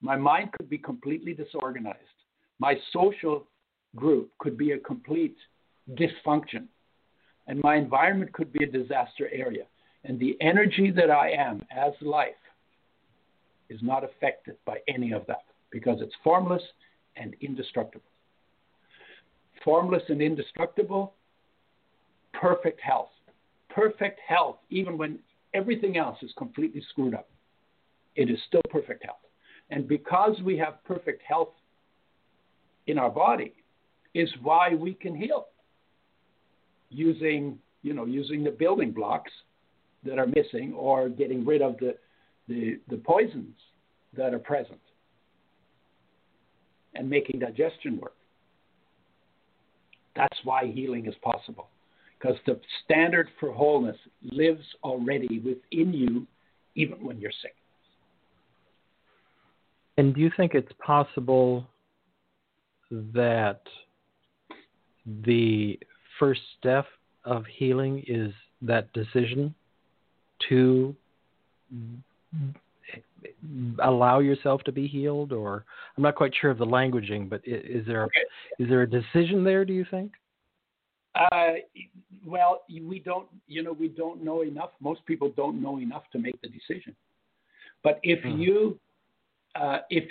My mind could be completely disorganized. My social group could be a complete dysfunction. And my environment could be a disaster area. And the energy that I am as life is not affected by any of that because it's formless and indestructible. Formless and indestructible, perfect health. Perfect health, even when everything else is completely screwed up. It is still perfect health. And because we have perfect health in our body is why we can heal using the building blocks that are missing or getting rid of the poisons that are present and making digestion work. That's why healing is possible. Because the standard for wholeness lives already within you, even when you're sick. And do you think it's possible that the first step of healing is that decision to allow yourself to be healed? Or I'm not quite sure of the languaging, but is there a decision there, do you think? Well, we don't know enough. Most people don't know enough to make the decision. But if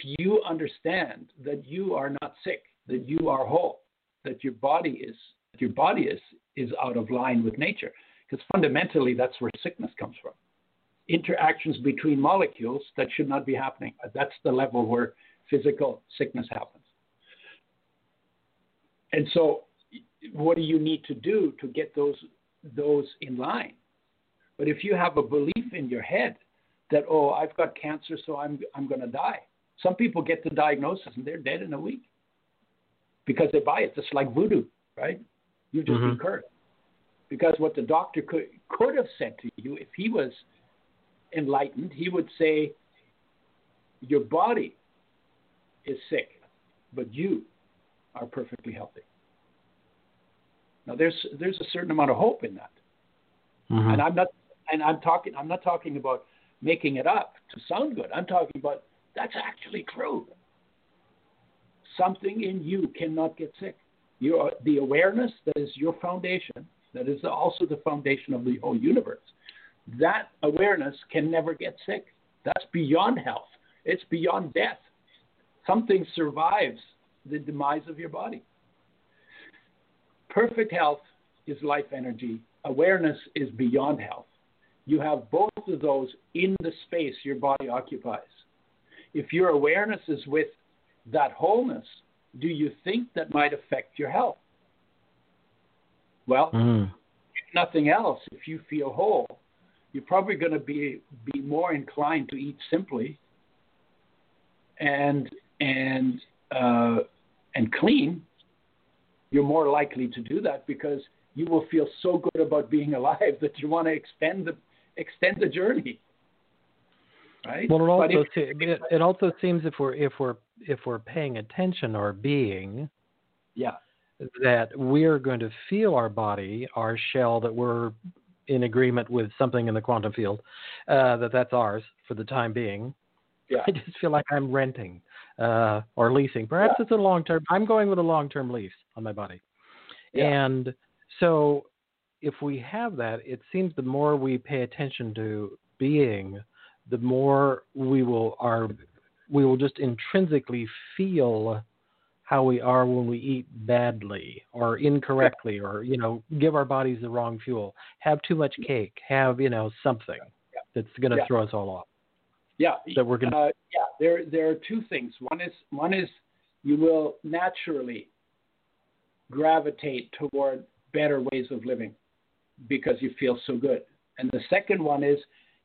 you understand that you are not sick, that you are whole, that your body is out of line with nature, because fundamentally that's where sickness comes from. Interactions between molecules that should not be happening. That's the level where physical sickness happens. And so what do you need to do to get those in line? But if you have a belief in your head that, oh, I've got cancer, so I'm going to die. Some people get the diagnosis and they're dead in a week because they buy it. Just like voodoo, right? You've just been cursed. Because what the doctor could have said to you, if he was enlightened, he would say, your body is sick, but you are perfectly healthy. Now there's a certain amount of hope in that, and I'm not talking about making it up to sound good. I'm talking about that's actually true. Something in you cannot get sick. The awareness that is your foundation, that is also the foundation of the whole universe. That awareness can never get sick. That's beyond health. It's beyond death. Something survives the demise of your body. Perfect health is life energy. Awareness is beyond health. You have both of those in the space your body occupies. If your awareness is with that wholeness, do you think that might affect your health? Well, if nothing else, if you feel whole, you're probably going to be more inclined to eat simply and clean. You're more likely to do that because you will feel so good about being alive that you want to extend the journey. Right? Well, it also seems if we're paying attention or being, yeah, that we're going to feel our body, our shell that we're in agreement with something in the quantum field, that's ours for the time being. Yeah. I just feel like I'm renting or leasing. Perhaps it's a long-term. I'm going with a long-term lease on my body. Yeah. And so if we have that, it seems the more we pay attention to being, the more we will just intrinsically feel how we are when we eat badly or incorrectly, or, give our bodies the wrong fuel, have too much cake, have, something that's going to throw us all off. Yeah. That we're going to. There are two things. One is you will naturally gravitate toward better ways of living because you feel so good. And the second one is,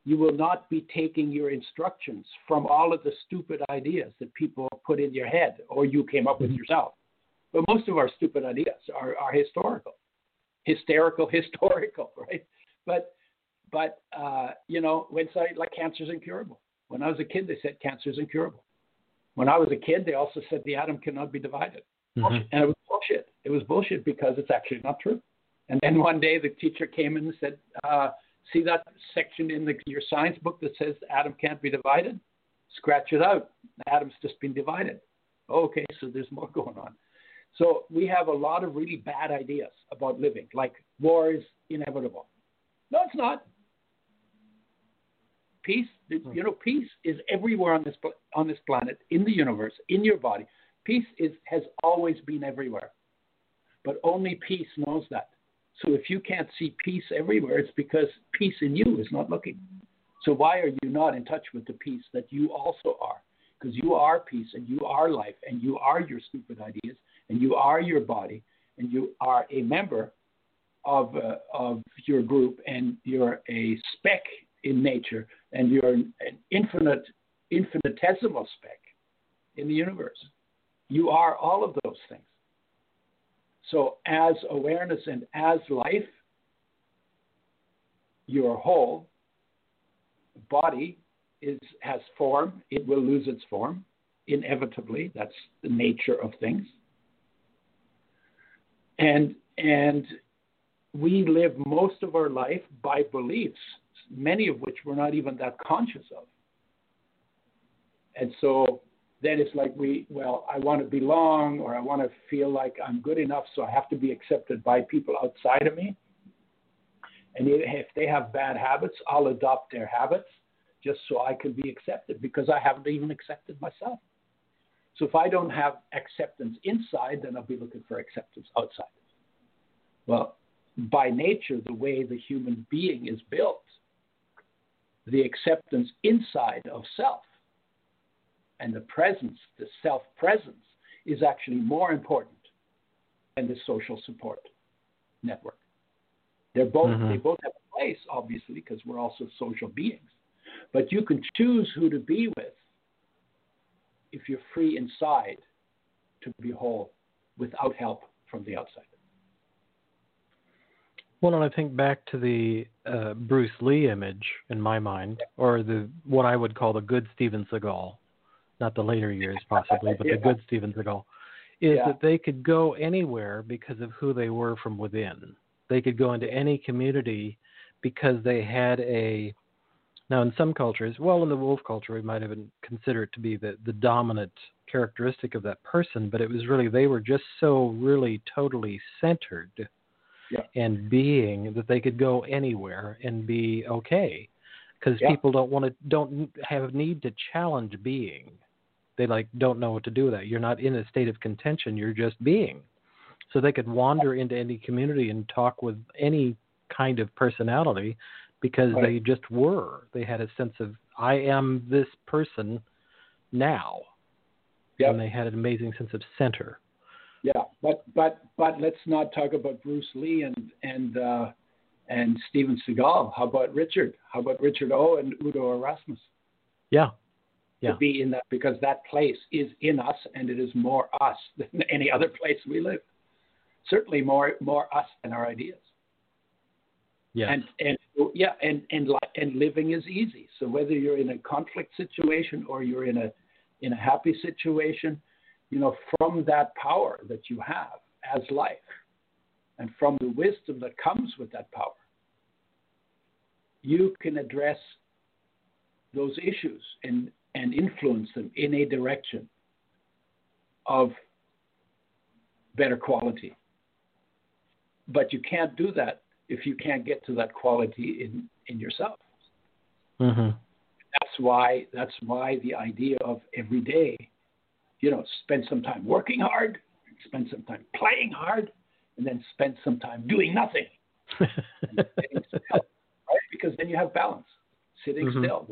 you will not be taking your instructions from all of the stupid ideas that people put in your head or you came up with yourself. But most of our stupid ideas are hysterical, right? But when cancer's incurable. When I was a kid, they said cancer's incurable. When I was a kid, they also said the atom cannot be divided. Mm-hmm. And it was bullshit. It was bullshit because it's actually not true. And then one day the teacher came in and said, see that section in your science book that says the atom can't be divided? Scratch it out. The atom's just been divided. Okay, so there's more going on. So we have a lot of really bad ideas about living, like war is inevitable. No, it's not. Peace, peace is everywhere on this planet, in the universe, in your body. Peace has always been everywhere, but only peace knows that. So if you can't see peace everywhere, it's because peace in you is not looking. So why are you not in touch with the peace that you also are? Because you are peace, and you are life, and you are your stupid ideas, and you are your body, and you are a member of your group, and you're a speck in nature, and you're an infinitesimal speck in the universe. You are all of those things. So as awareness and as life, your whole body has form. It will lose its form, inevitably. That's the nature of things. And we live most of our life by beliefs, many of which we're not even that conscious of. And so then it's like I want to belong, or I want to feel like I'm good enough, so I have to be accepted by people outside of me. And if they have bad habits, I'll adopt their habits just so I can be accepted, because I haven't even accepted myself. So if I don't have acceptance inside, then I'll be looking for acceptance outside. Well, by nature, the way the human being is built, the acceptance inside of self and the presence, the self-presence, is actually more important than the social support network. They both have a place, obviously, because we're also social beings. But you can choose who to be with if you're free inside to be whole without help from the outside. Well, and I think back to the Bruce Lee image in my mind, or what I would call the good Steven Seagal. Not the later years, possibly, but the good Steven Seagal, is that they could go anywhere because of who they were from within. They could go into any community because they had now in some cultures, in the wolf culture, we might even consider it to be the dominant characteristic of that person, but it was really, they were just so really totally centered and being that they could go anywhere and be okay. Because people don't have need to challenge being. They don't know what to do with that. You're not in a state of contention. You're just being. So they could wander into any community and talk with any kind of personality because they just were. They had a sense of, I am this person now. Yep. And they had an amazing sense of center. Yeah, but let's not talk about Bruce Lee and Steven Seagal. How about Richard? How about Richard O. and Udo Erasmus? Yeah. To be in that, because that place is in us, and it is more us than any other place we live. certainly more us than our ideas. Yeah. And living is easy. So whether you're in a conflict situation or you're in a happy situation, you know, from that power that you have as life and from the wisdom that comes with that power, you can address those issues and influence them in a direction of better quality. But you can't do that if you can't get to that quality in yourself. Mm-hmm. That's why the idea of every day, you know, spend some time working hard, spend some time playing hard, and then spend some time doing nothing. Right? Because then you have balance. Sitting mm-hmm. still.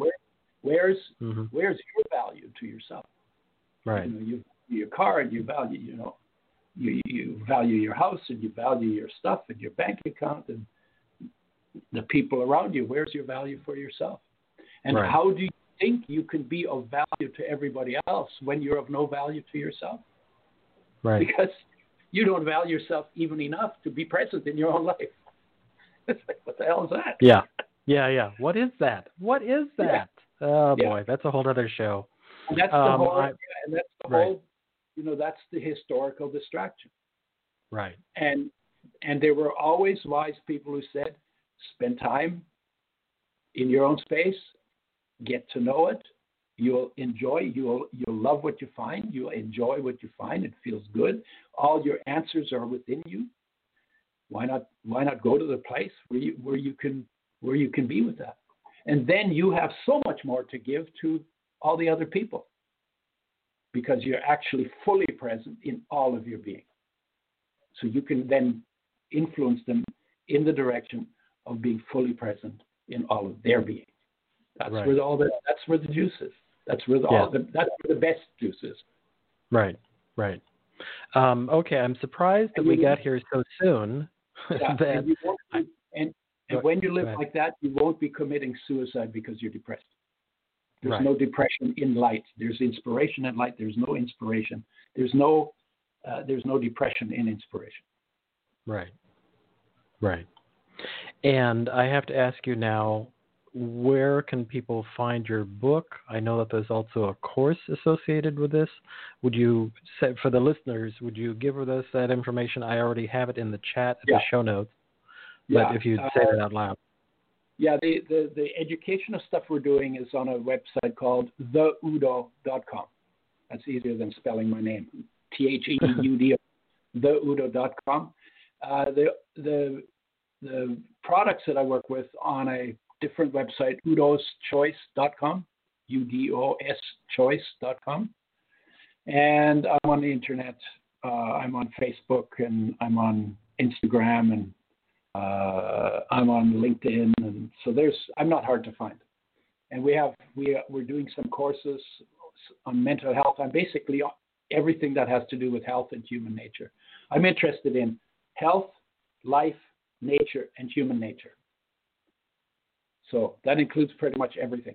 Where's your value to yourself? Right. You know, you value your car and you value, you know, you value your house and you value your stuff and your bank account and the people around you. Where's your value for yourself? And right. How do you think you can be of value to everybody else when you're of no value to yourself? Right. Because you don't value yourself even enough to be present in your own life. It's like, what the hell is that? Yeah. What is that? Yeah. Oh boy, yeah. That's a whole other show. And that's the whole, you know, that's the historical distraction. Right. And there were always wise people who said, spend time in your own space, get to know it. You'll love what you find. You'll enjoy what you find. It feels good. All your answers are within you. Why not go to the place where you can be with that? And then you have so much more to give to all the other people because you're actually fully present in all of your being. So you can then influence them in the direction of being fully present in all of their being. That's where the juice is. That's where the best juice is. Right. Okay, I'm surprised that we got here so soon. Yeah, when you live like that, you won't be committing suicide because you're depressed. There's no depression in light. There's inspiration in light. There's no inspiration. There's no depression in inspiration. Right. And I have to ask you now, where can people find your book? I know that there's also a course associated with this. Would you say, for the listeners, would you give us that information? I already have it in the chat at the show notes, but if you'd say that out loud. Yeah, the educational stuff we're doing is on a website called theudo.com. That's easier than spelling my name, THEUDO, theudo.com. The products that I work with on a different website, udoschoice.com, udoschoice.com. And I'm on the internet. I'm on Facebook and I'm on Instagram and I'm on LinkedIn. And so I'm not hard to find. And we're doing some courses on mental health. I'm basically on everything that has to do with health and human nature. I'm interested in health, life, nature, and human nature. So that includes pretty much everything.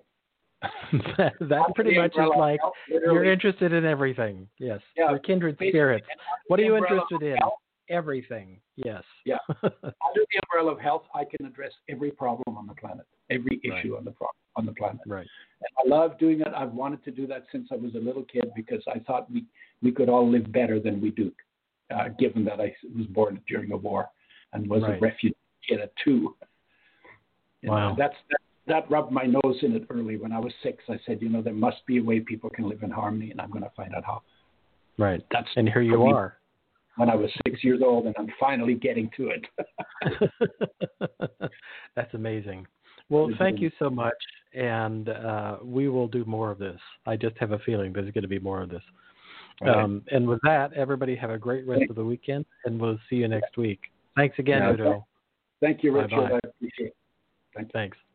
That pretty much is like health, you're interested in everything. Yes. Yeah, we're kindred spirits. What are you interested in? Health. Everything. Yes. Yeah. Under the umbrella of health, I can address every problem on the planet, every issue on the planet. Right. And I love doing that. I've wanted to do that since I was a little kid because I thought we could all live better than we do, given that I was born during a war and was a refugee kid at 2. You know, that rubbed my nose in it early. When I was 6, I said, you know, there must be a way people can live in harmony, and I'm going to find out how. Right. And here you are. When I was 6 years old, and I'm finally getting to it. That's amazing. Well, thank you so much, and we will do more of this. I just have a feeling there's going to be more of this. Right. And with that, everybody have a great rest of the weekend, and we'll see you next week. Thanks again, Udo. Thank you, Richard. Bye-bye. I appreciate it. Thanks.